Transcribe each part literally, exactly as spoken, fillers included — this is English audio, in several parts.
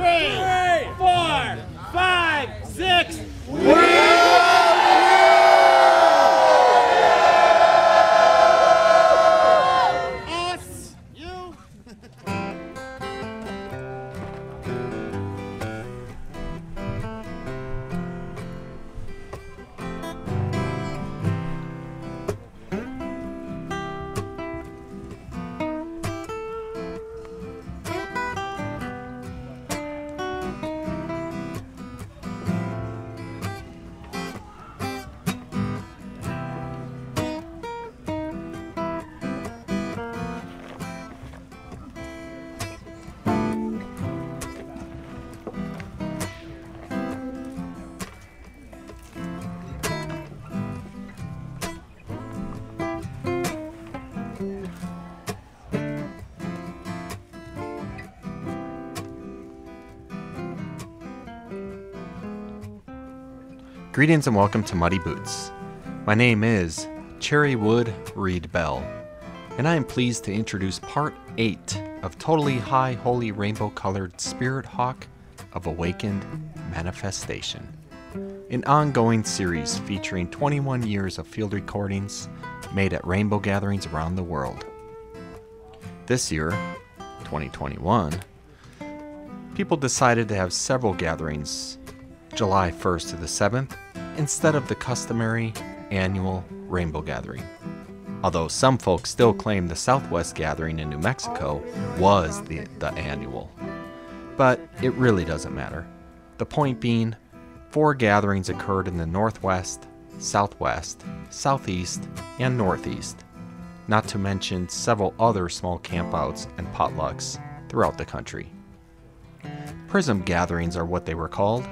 three, four, five, six. We love you! Us, you. Greetings and welcome to Muddy Boots. My name is Cherry Wood Reed Bell, and I am pleased to introduce Part eight of Totally High Holy Rainbow Colored Spirit Hawk of Awakened Manifestation, an ongoing series featuring twenty-one years of field recordings made at rainbow gatherings around the world. This year, twenty twenty-one, people decided to have several gatherings July first to the seventh, instead of the customary annual rainbow gathering. Although some folks still claim the Southwest gathering in New Mexico was the, the annual. But it really doesn't matter. The point being, four gatherings occurred in the Northwest, Southwest, Southeast, and Northeast, not to mention several other small campouts and potlucks throughout the country. Prism gatherings are what they were called.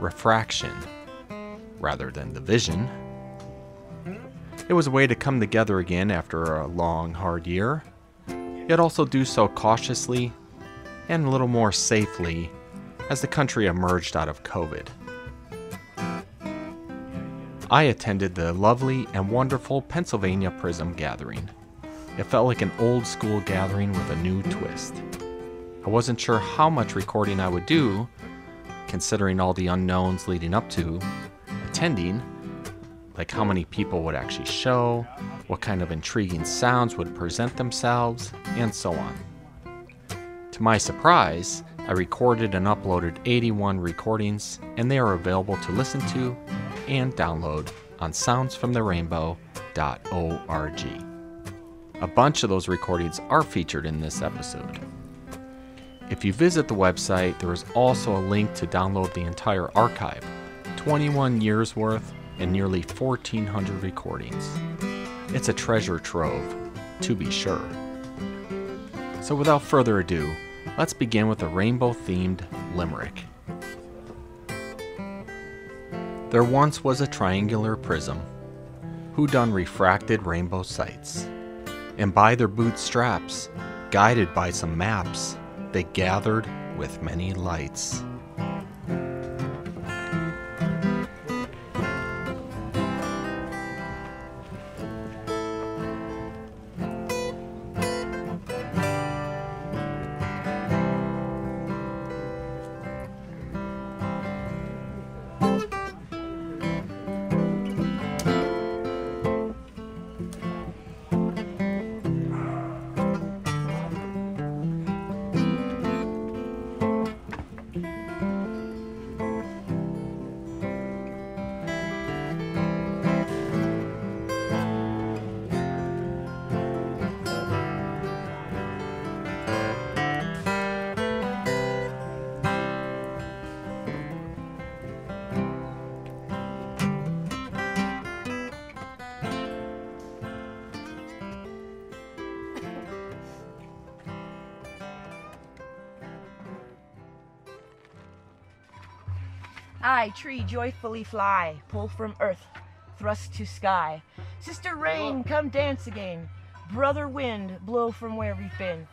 Refraction, rather than division. It was a way to come together again after a long, hard year, yet also do so cautiously and a little more safely as the country emerged out of COVID. I attended the lovely and wonderful Pennsylvania Prism Gathering. It felt like an old school gathering with a new twist. I wasn't sure how much recording I would do, considering all the unknowns leading up to attending, like how many people would actually show, what kind of intriguing sounds would present themselves, and so on. To my surprise, I recorded and uploaded eighty-one recordings, and they are available to listen to and download on sounds from the rainbow dot org. A bunch of those recordings are featured in this episode. If you visit the website, there is also a link to download the entire archive, twenty-one years worth and nearly fourteen hundred recordings. It's a treasure trove, to be sure. So without further ado, let's begin with a rainbow-themed limerick. There once was a triangular prism who done refracted rainbow sights, and by their bootstraps, guided by some maps, they gathered with many lights. I, tree, joyfully fly, pull from earth, thrust to sky. Sister rain, come dance again. Brother wind, blow from where we've been.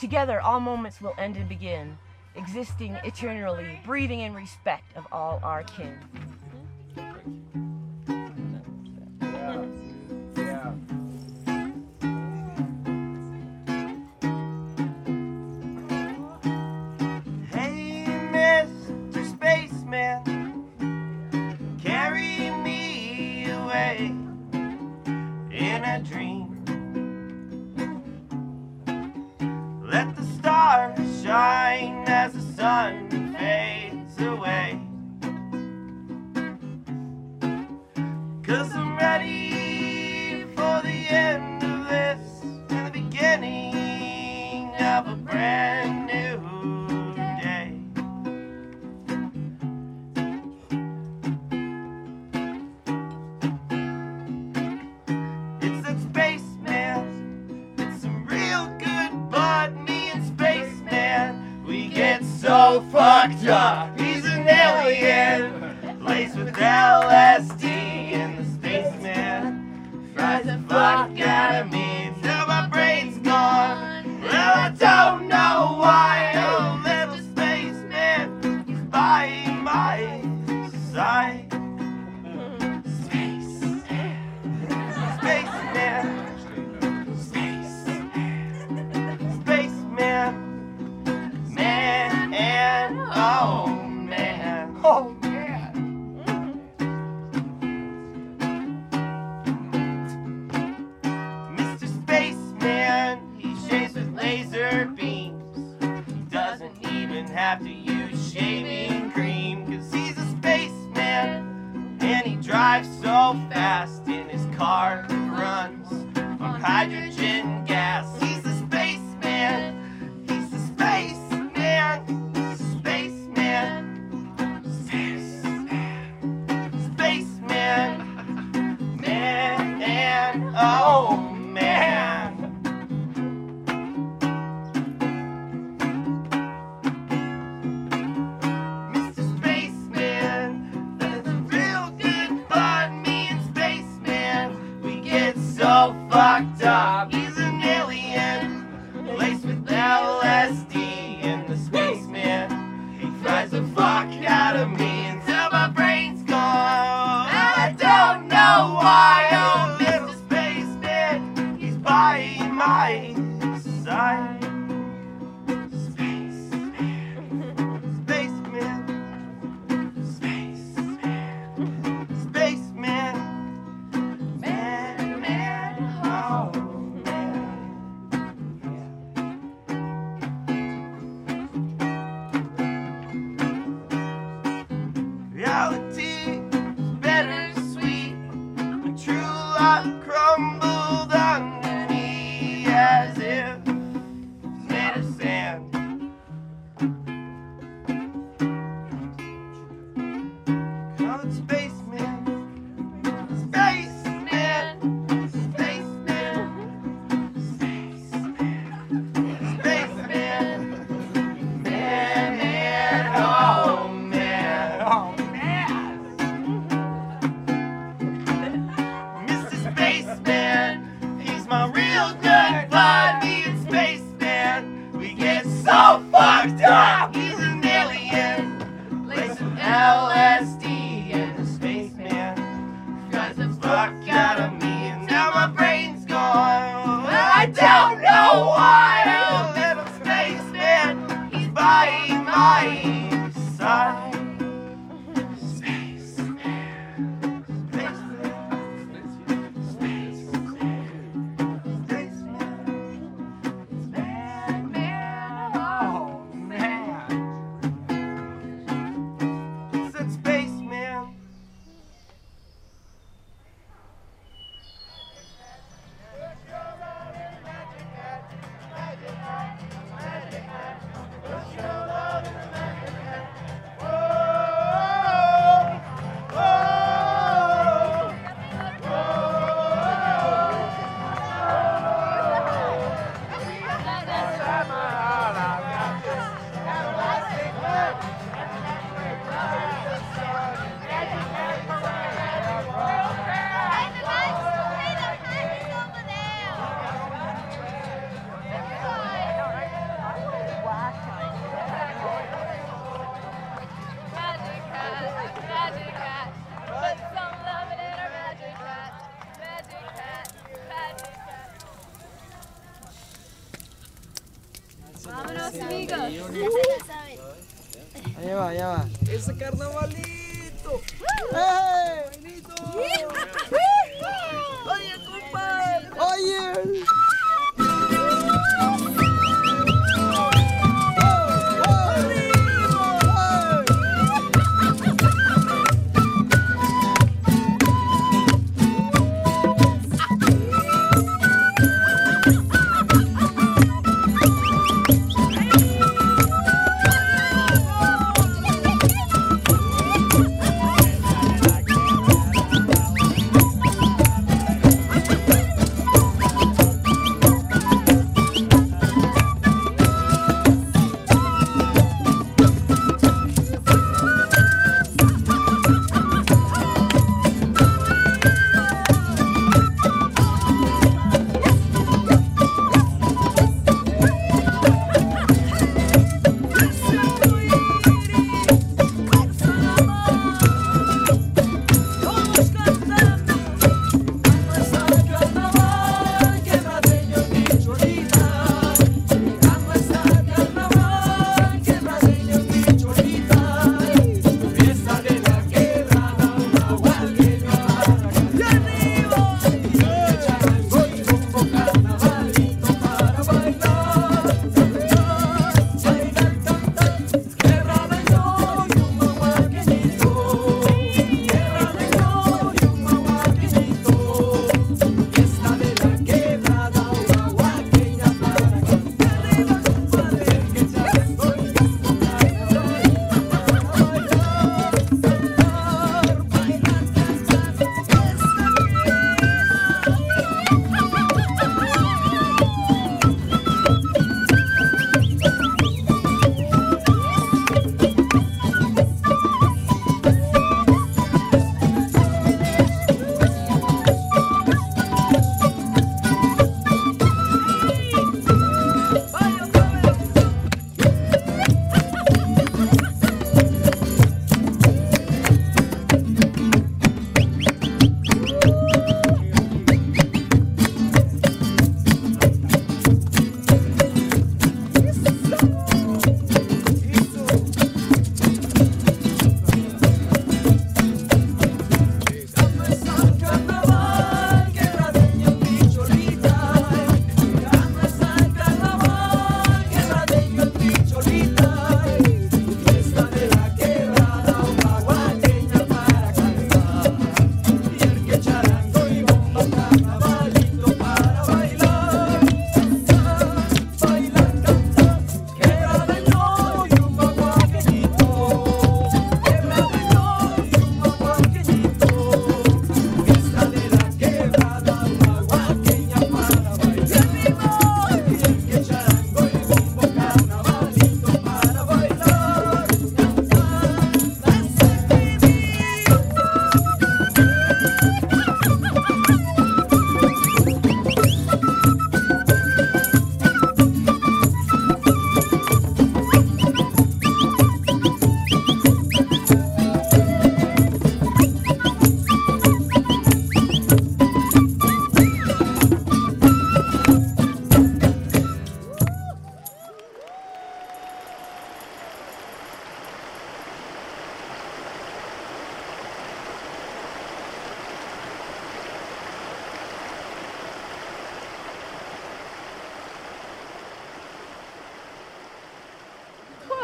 Together all moments will end and begin, existing eternally, breathing in respect of all our kin. Hey! Let the stars shine as the sun fades away, 'cause I'm ready for the end of this and the beginning of a brand new day. It's that spaceman, it's some real good blood. Me and spaceman, we get so fucked up. He's an alien, laced with L S D. Fries the fuck out of me till my brain's gone. Well, I don't know why. Oh, little spaceman, he's by my side. Have to use shaving cream, 'cause he's a spaceman and he drives so fast and his car runs on hydrogen gas. He's a spaceman, he's a spaceman, he's a spaceman, spaceman, spaceman, man, and oh man. Fucked up. He's an alien, laced with L S D, and the spaceman, he fries the fuck out of me until my brain's gone. I don't know why. Oh, little spaceman, he's by my side. Spaceman, spaceman, spaceman, spaceman.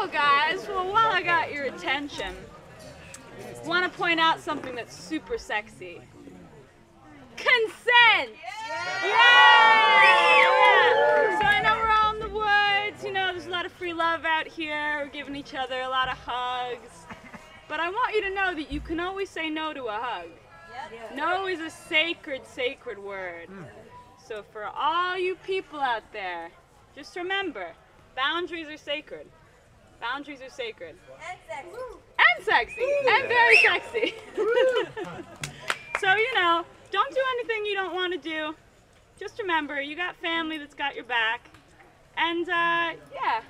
Hello guys, well while I got your attention, I want to point out something that's super sexy. Consent! Yeah! Yeah! So I know we're all in the woods, you know, there's a lot of free love out here, we're giving each other a lot of hugs. But I want you to know that you can always say no to a hug. Yep. No is a sacred, sacred word. Mm. So for all you people out there, just remember, boundaries are sacred. Boundaries are sacred. And sexy. And sexy. Ooh. And very sexy. So, you know, don't do anything you don't want to do. Just remember, you got family that's got your back. And, uh, yeah.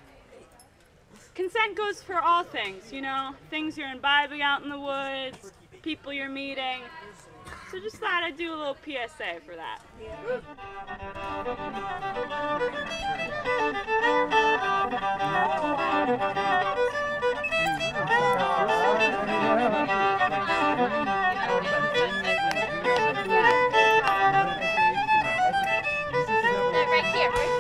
Consent goes for all things, you know, things you're imbibing out in the woods, people you're meeting. So just thought I'd do a little P S A for that. Yeah, right here, right here.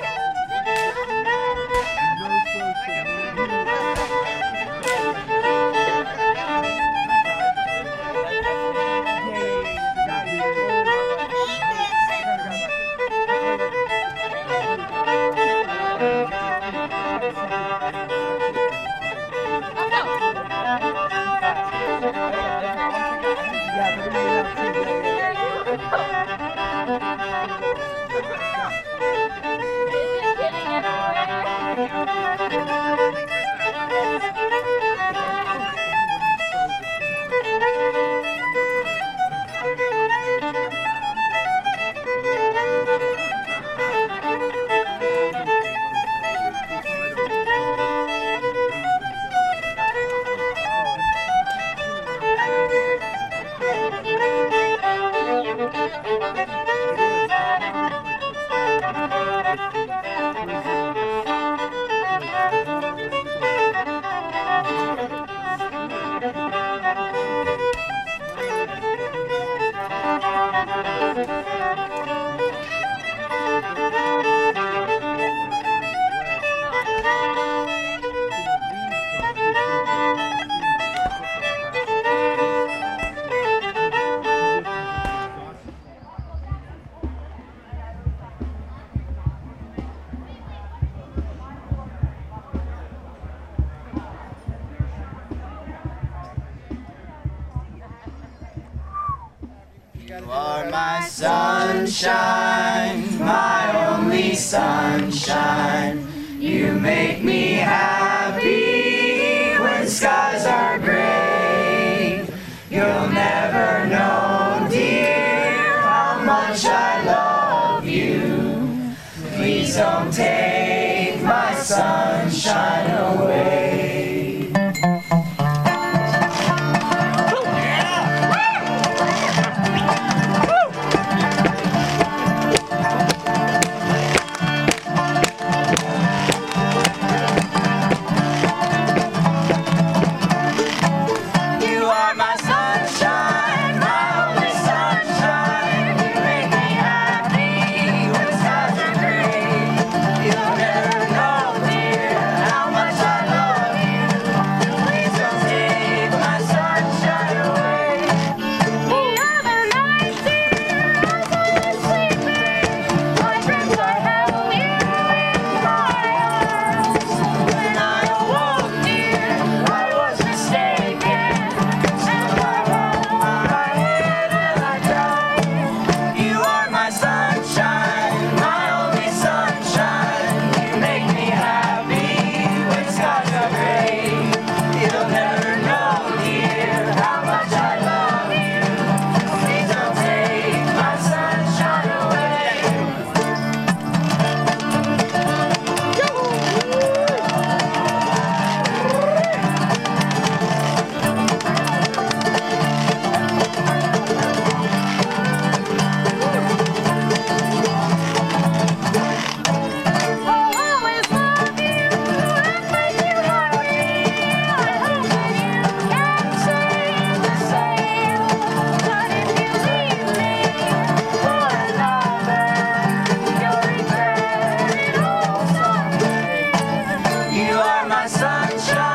Sunshine, my only sunshine. You make me happy when skies are gray. You'll never know, dear, how much I love you. Please don't take my sunshine away. Sunshine.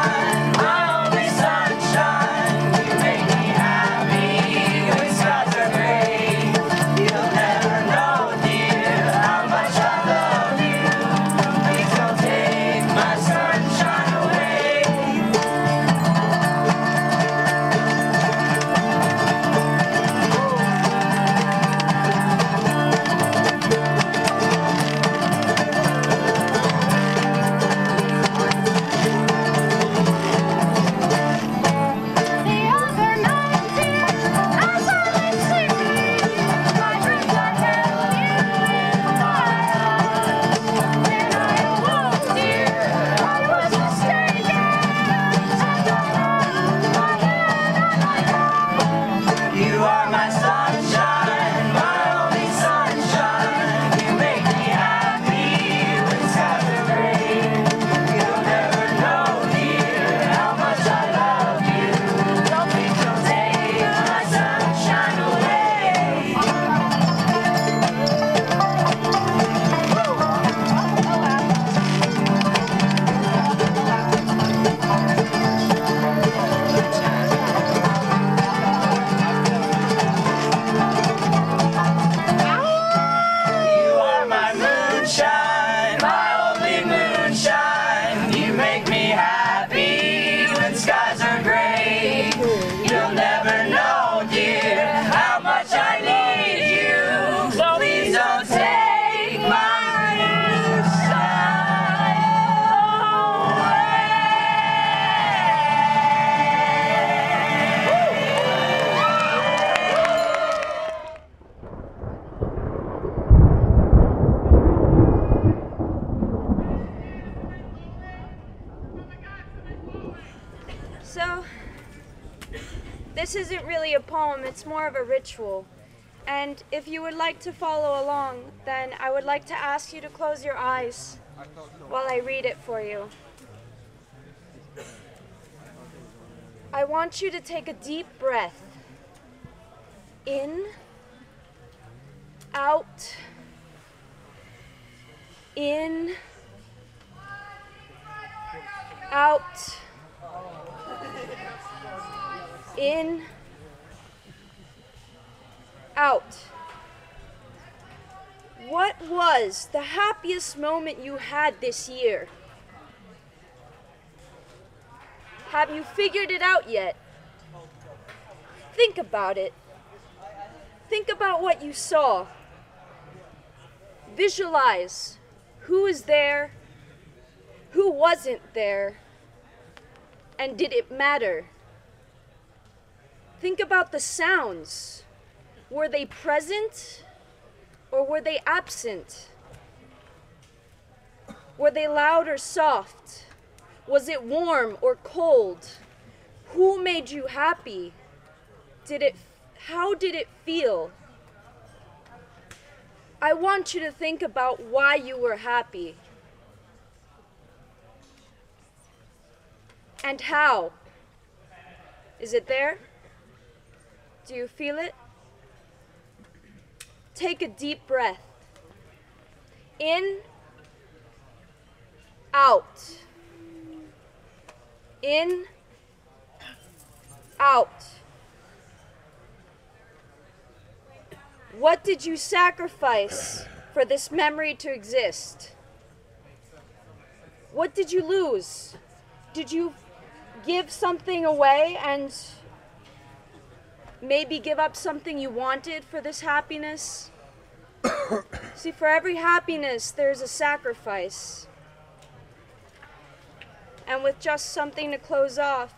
So this isn't really a poem, it's more of a ritual. And if you would like to follow along, then I would like to ask you to close your eyes while I read it for you. I want you to take a deep breath. In, out, in, out, in, out. What was the happiest moment you had this year? Have you figured it out yet? Think about it. Think about what you saw. Visualize who was there, who wasn't there, and did it matter? Think about the sounds. Were they present or were they absent? Were they loud or soft? Was it warm or cold? Who made you happy? Did it How did it feel? I want you to think about why you were happy. And how? Is it there? Do you feel it? Take a deep breath. In, out. In, out. What did you sacrifice for this memory to exist? What did you lose? Did you give something away and maybe give up something you wanted for this happiness? See, for every happiness, there's a sacrifice. And with just something to close off,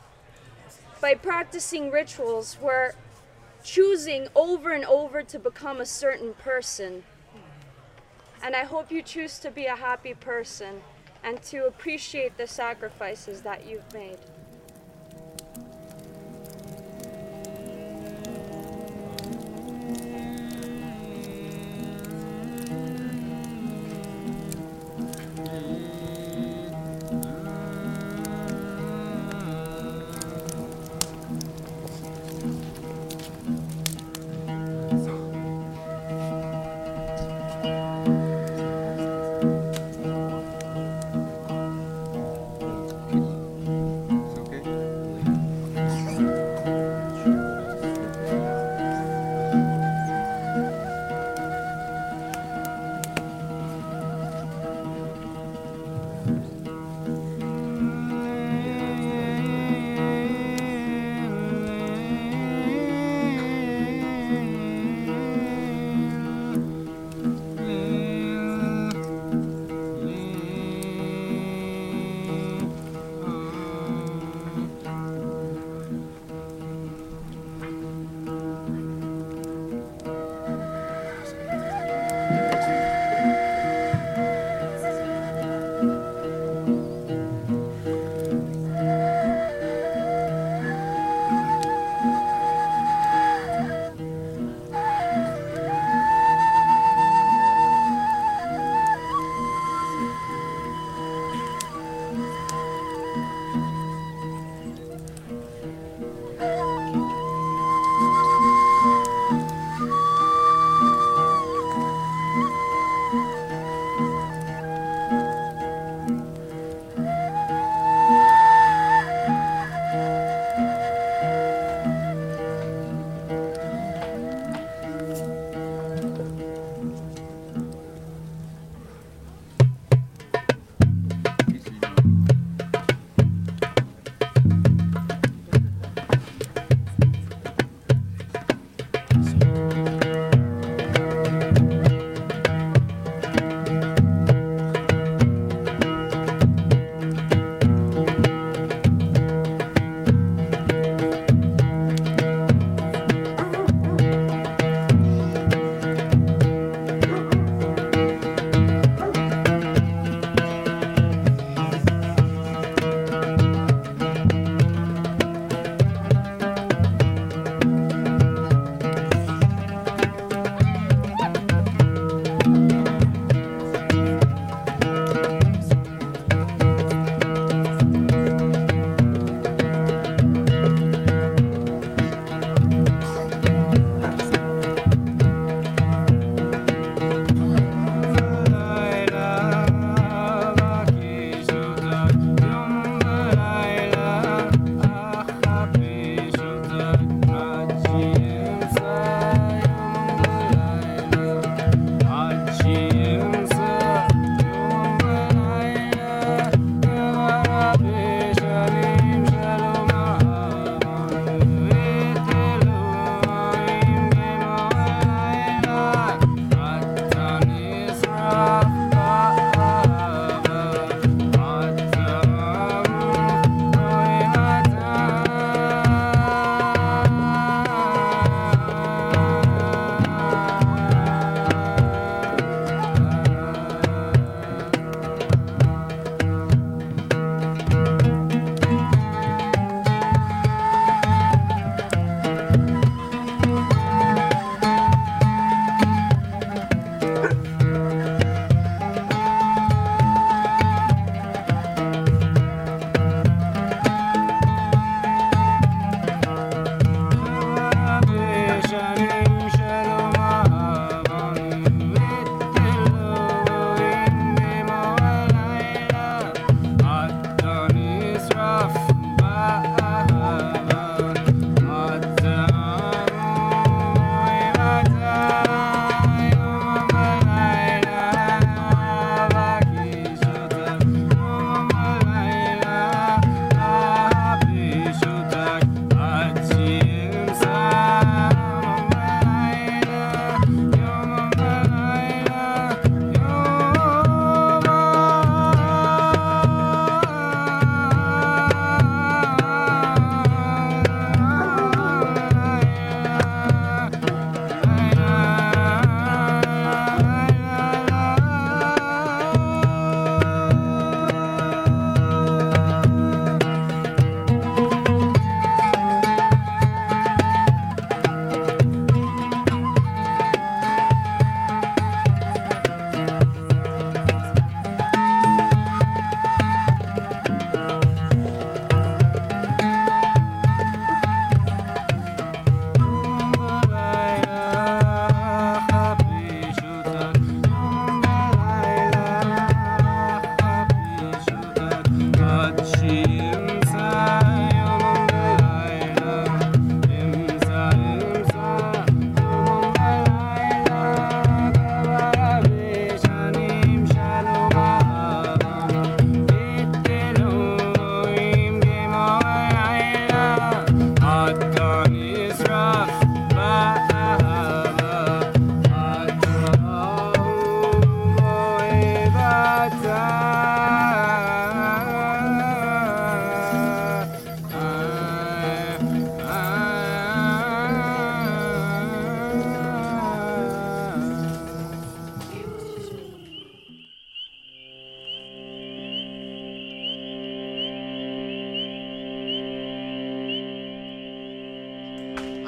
by practicing rituals where choosing over and over to become a certain person. And I hope you choose to be a happy person and to appreciate the sacrifices that you've made. So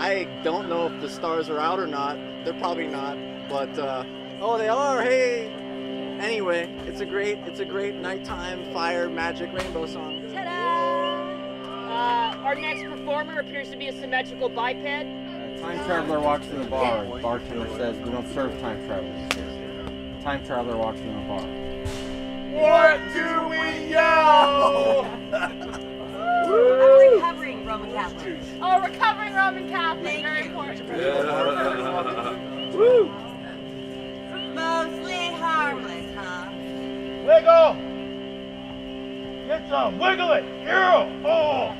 I don't know if the stars are out or not. They're probably not, but uh, oh, they are. Hey. Anyway, it's a great, it's a great nighttime fire magic rainbow song. Ta-da! Uh, our next performer appears to be a symmetrical biped. Uh, time traveler walks in the bar. The bartender says, "We don't serve time travelers here." Time traveler walks in the bar. What do we know? I'm recovering Roman Catholic. Oh, recovering Roman Catholic. Thank Very you. Important. Yeah. Woo. Mostly harmless, huh? Wiggle! Get some, wiggle it! Girl! Oh!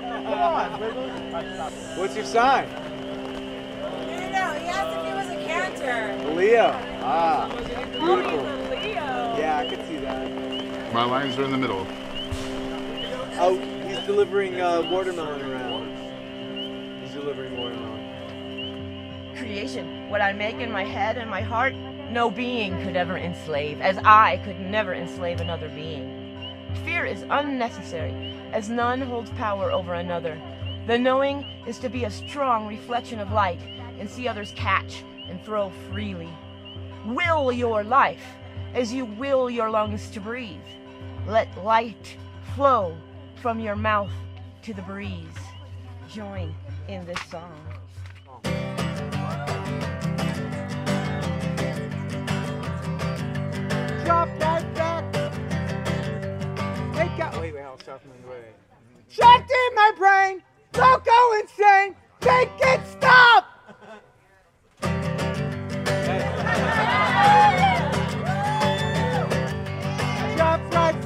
Come on, wiggle it. What's your sign? No, no, no. He asked if he was a character. Leo. Ah. Beautiful. Oh, Leo. Yeah, I could see that. My lines are in the middle. Oh, he's delivering uh, watermelon around. He's delivering watermelon. Creation, what I make in my head and my heart, no being could ever enslave, as I could never enslave another being. Fear is unnecessary, as none holds power over another. The knowing is to be a strong reflection of light, and see others catch and throw freely. Will your life, as you will your lungs to breathe. Let light flow from your mouth to the breeze. Join in this song. Drop that back. Take out. Wait, wait, I'll stop my way. Shut in my brain. Don't go insane. Make it stop. Drop right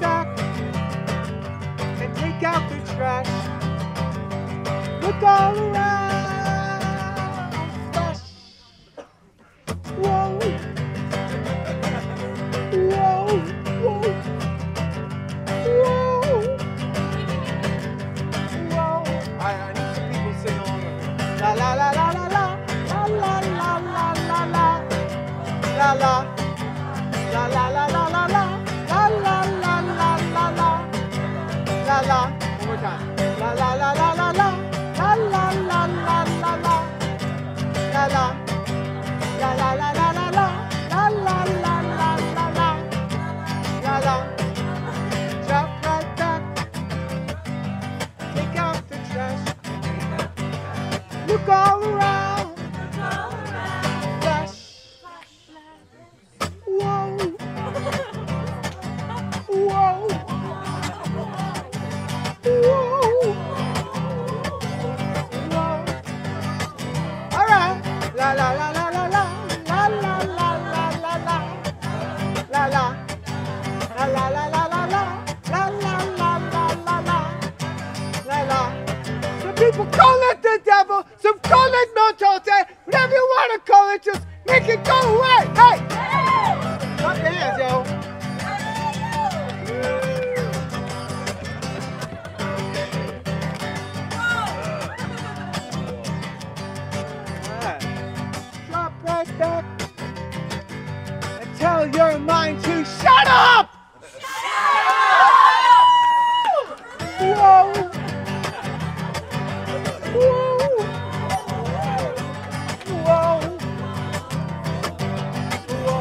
back. Out the trash. Look all around. Splash. Whoa. Whoa. Whoa. Whoa. Whoa. I, I need some people sing along with me. La la la la la la. La la la la la la. La la. La la la la la la. La la la la la la. La la, one more time. La la la la la la, la la la la la la, la la, la la la la la la, la la la la la la, la la. Drop right back, take out the trash, look all around, flash, whoa, whoa. La la la la la la la la la la la la la la la la la la la la la la la la la. Some people call it the devil, some call it Montate, whatever you wanna call it, just make it go away. Hey! Clap your hands, yo. Back and tell your mind to shut up! Shut up! Whoa! Whoa! Whoa! Whoa!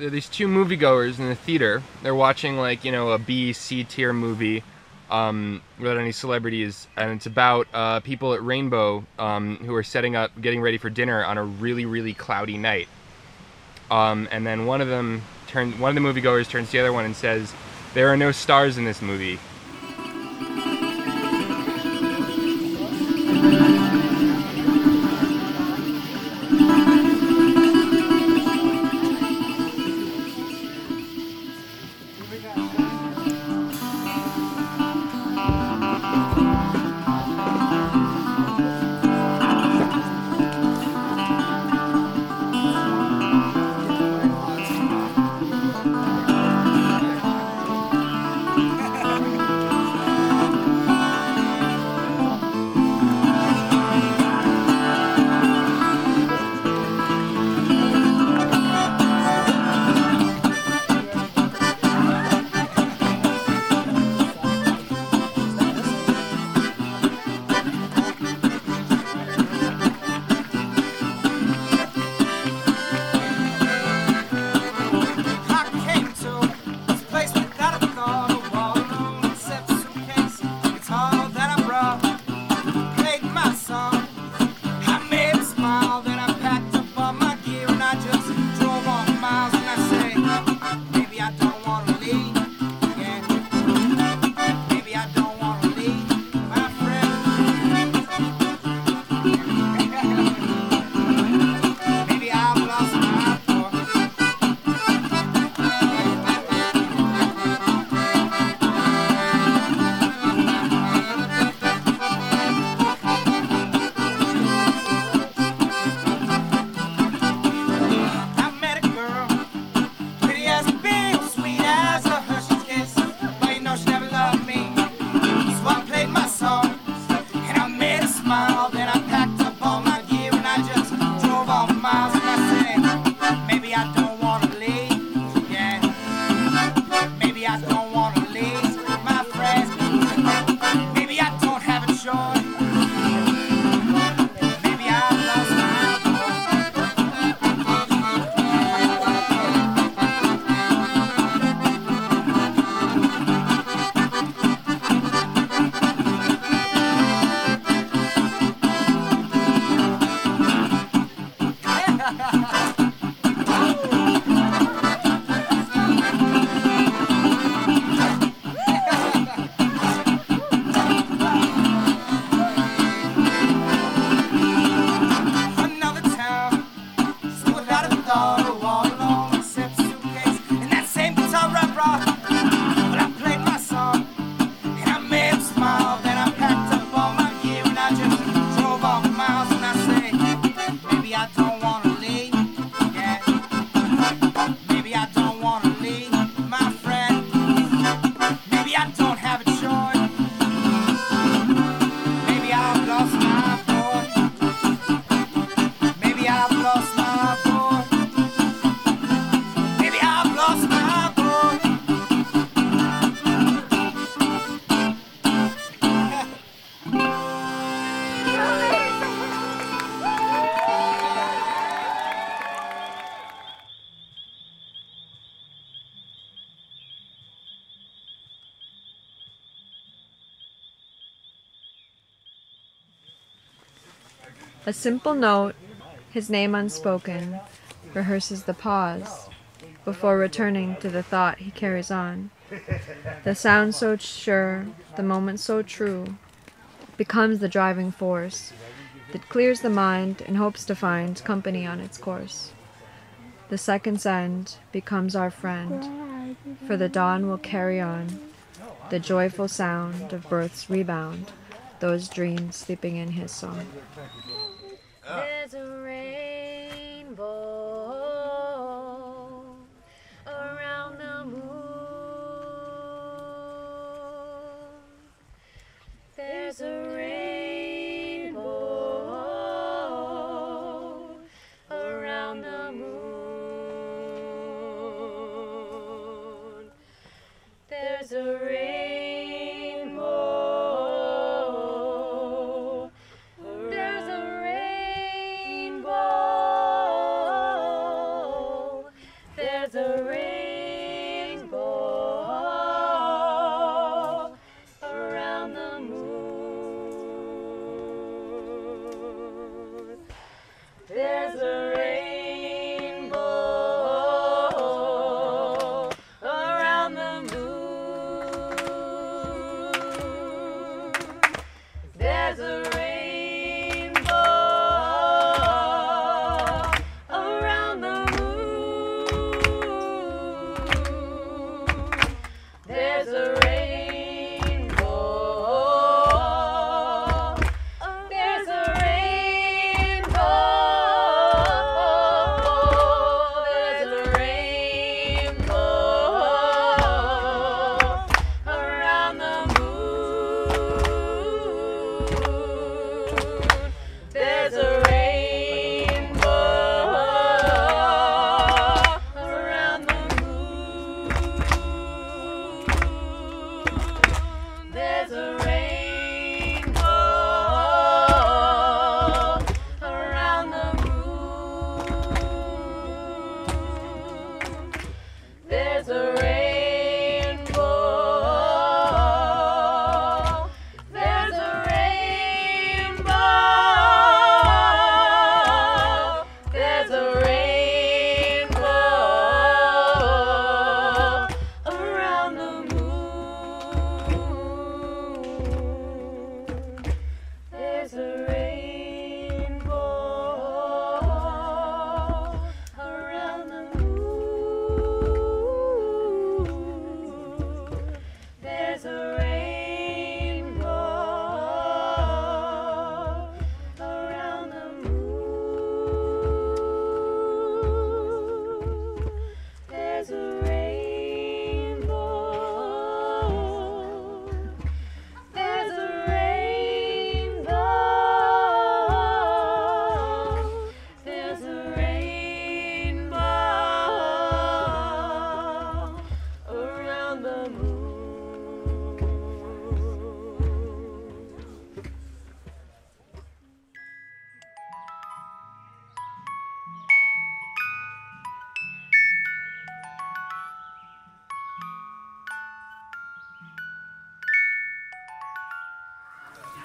there are these two moviegoers in the theater. They're watching, like, you know, a B, C tier movie um, without any celebrities, and it's about uh, people at Rainbow um, who are setting up, getting ready for dinner on a really, really cloudy night. Um, and then one of them turn, one of the moviegoers turns to the other one and says, "There are no stars in this movie." A simple note, his name unspoken, rehearses the pause before returning to the thought he carries on. The sound so sure, the moment so true, becomes the driving force that clears the mind and hopes to find company on its course. The second's end becomes our friend, for the dawn will carry on the joyful sound of birth's rebound, those dreams sleeping in his song. There's a rainbow around the moon. There's a rainbow around the moon. There's a rainbow. the rainbow around the moon. There's a rainbow around the moon. There's a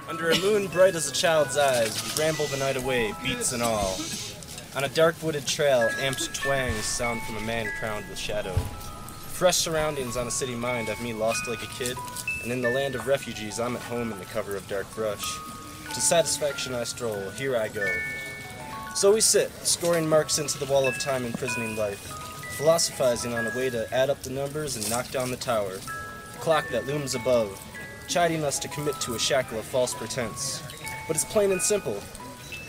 Under a moon bright as a child's eyes, we ramble the night away, beats and all. On a dark wooded trail, amps twang sound from a man crowned with shadow. Fresh surroundings on a city mind have me lost like a kid, and in the land of refugees I'm at home in the cover of dark brush. To satisfaction I stroll, here I go. So we sit, scoring marks into the wall of time imprisoning life, philosophizing on a way to add up the numbers and knock down the tower, the clock that looms above, chiding us to commit to a shackle of false pretense. But it's plain and simple.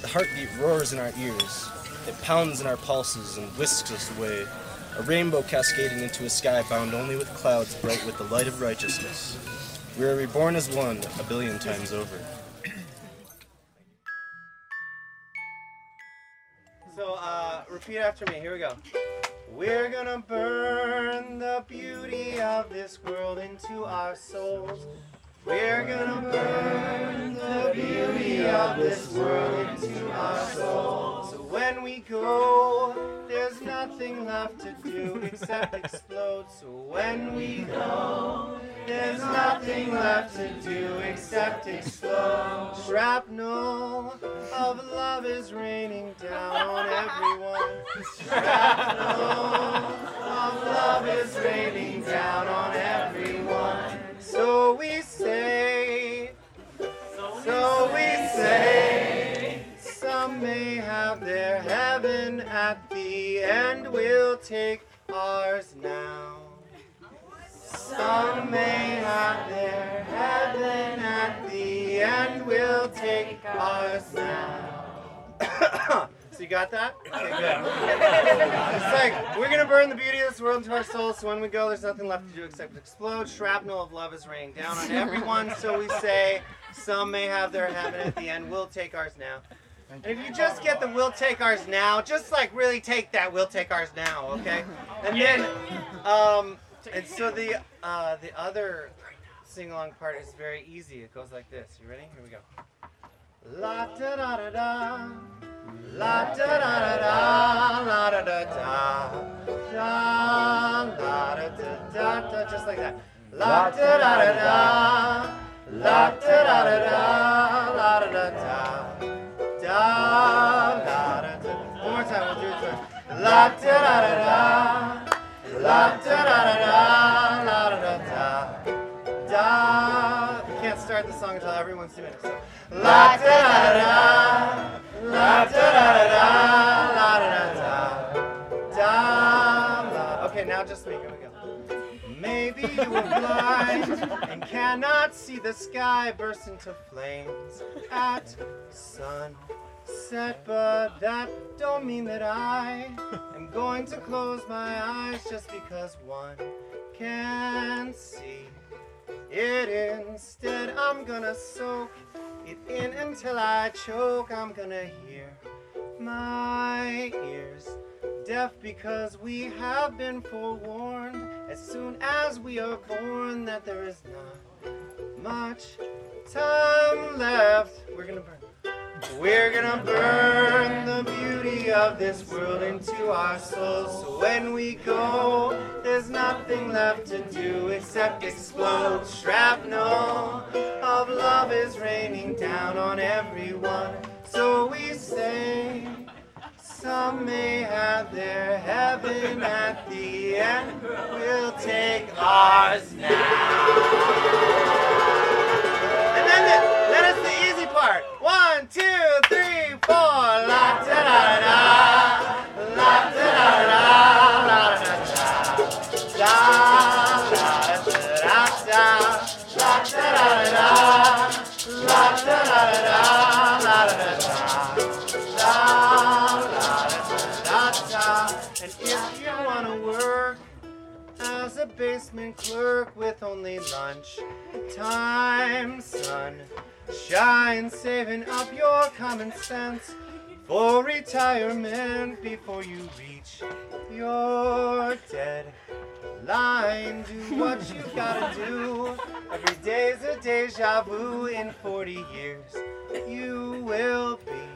The heartbeat roars in our ears. It pounds in our pulses and whisks us away, a rainbow cascading into a sky bound only with clouds bright with the light of righteousness. We are reborn as one a billion times over. So, uh, repeat after me. Here we go. We're gonna burn the beauty of this world into our souls. We're gonna burn the beauty of this world into our souls. So when we go, there's nothing left to do except explode. So when we go, there's nothing left to do except explode. Shrapnel of love is raining down on everyone. Shrapnel of love is raining down on everyone. So we say, so we say, some may have their heaven at the end, we'll take ours now. Some may have their heaven at the end, we'll take ours now. So you got that? Okay, good. It's like, we're going to burn the beauty of this world into our souls, so when we go, there's nothing left to do except explode. Shrapnel of love is raining down on everyone, so we say, some may have their heaven at the end, we'll take ours now. And if you just get the we'll take ours now, just like really take that we'll take ours now, okay? And then, um, and so the, uh, the other sing-along part is very easy. It goes like this. You ready? Here we go. La-da-da-da-da. La da da da da, la da da da, da la da da da, just like that. La da da da da, la da da da da, la da da da, da la da da. One more time, we'll do it twice. La da da da da, la da da da, la da da da, da. You can't start the song until everyone's doing it. So la da da da da. La da da da da, la da da da, da la. Okay, now just me. Here we go. Maybe you were blind and cannot see the sky burst into flames at sunset, but that don't mean that I am going to close my eyes just because one can see it. Instead, I'm gonna soak it in until I choke. I'm gonna hear my ears deaf because we have been forewarned as soon as we are born that there is not much time left. We're gonna burn. We're gonna burn the beauty of this world into our souls. So when we go, there's nothing left to do except explode. Shrapnel of love is raining down on everyone. So we say, some may have their heaven at the end. We'll take ours now. And then the, that is the easy part. One, two, three, four. La da da da. La da da da. La da da. Da, la, da, da, da, la, da, da, da, la, da, da, da, la, da, da, da, la, da, da, da. And if you wanna work as a basement clerk with only lunch time, sun, shine, saving up your common sense for retirement before you reach your dead line. Do what you've got to do. Every day's a deja vu. In forty years, you will be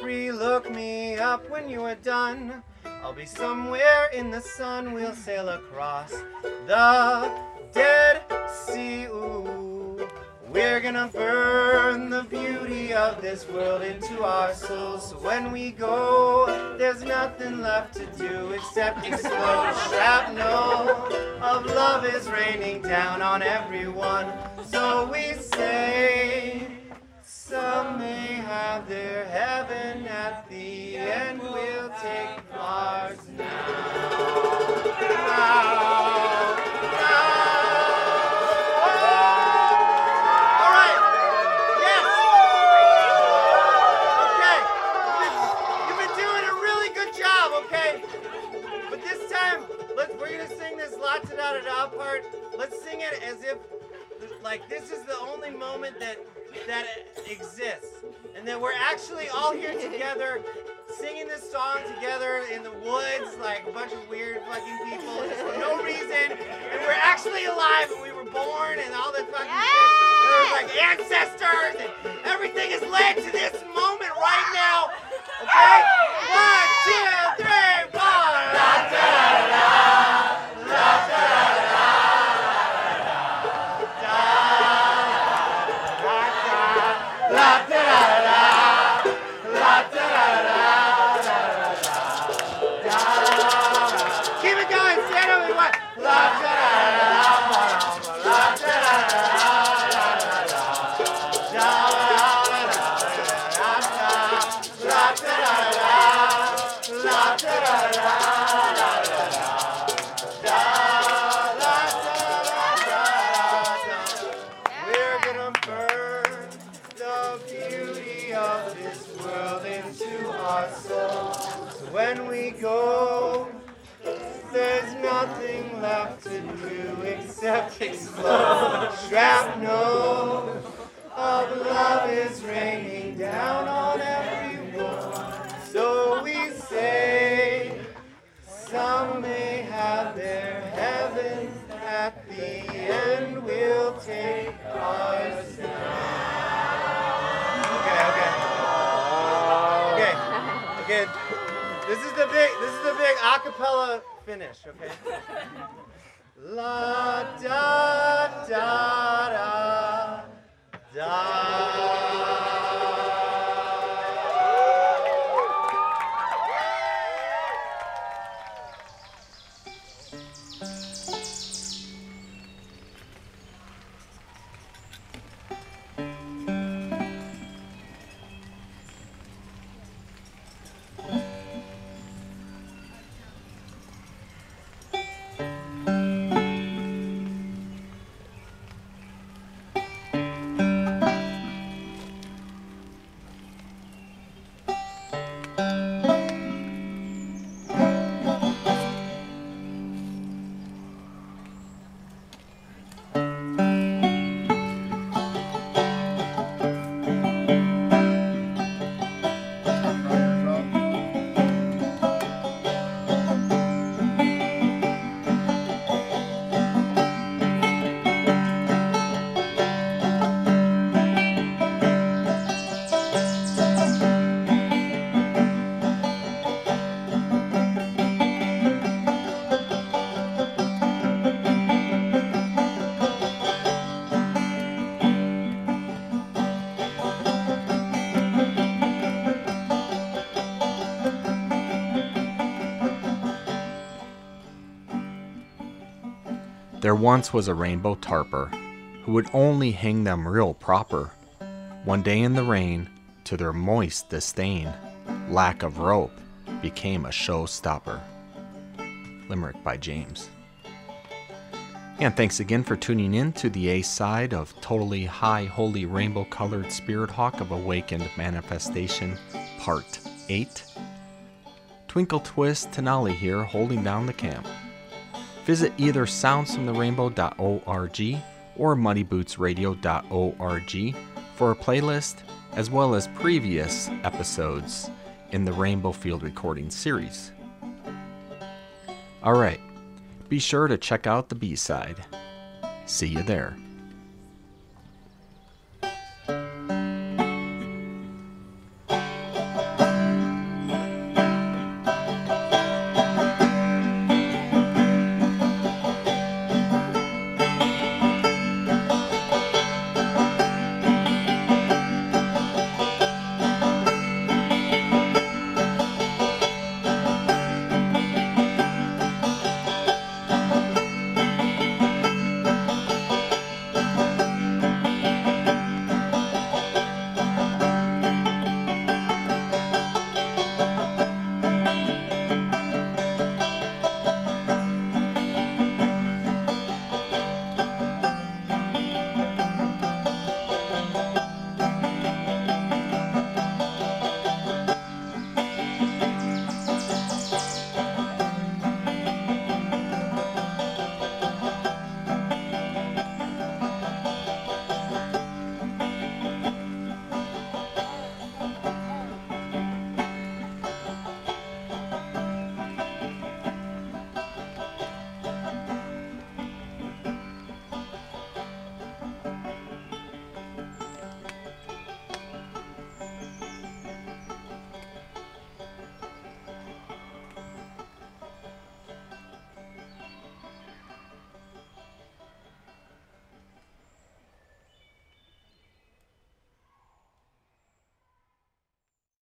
free. Look me up when you are done. I'll be somewhere in the sun. We'll sail across the Dead Sea. Ooh. We're gonna burn the beauty of this world into our souls. So when we go, there's nothing left to do except explode. Shrapnel of love is raining down on everyone. So we say, some may have their heaven at the end. We'll take ours now. Now. Da-da-da part. Let's sing it as if, like, this is the only moment that that exists, and that we're actually all here together, singing this song together in the woods, like a bunch of weird fucking people for no reason, and we're actually alive, and we were born, and all that fucking yes! shit. And there's like ancestors, and everything has led to this moment right now. Okay, one, two, three, four. Da-da-da-da. Explode. Shrapnel of love is raining down on everyone. So we say, some may have their heaven at the end. We'll take ours now. Okay, okay. Okay. finish, okay? La da da da da. There once was a rainbow tarper who would only hang them real proper. One day in the rain, to their moist disdain, lack of rope became a showstopper. Limerick by James. And thanks again for tuning in to the A-side of Totally High Holy Rainbow Colored Spirit Hawk of Awakened Manifestation, Part eight. Twinkle Twist, Tenali here, holding down the camp. Visit either sounds from the rainbow dot org or muddy boots radio dot org for a playlist as well as previous episodes in the Rainbow Field Recording Series. Alright, be sure to check out the B-side. See you there.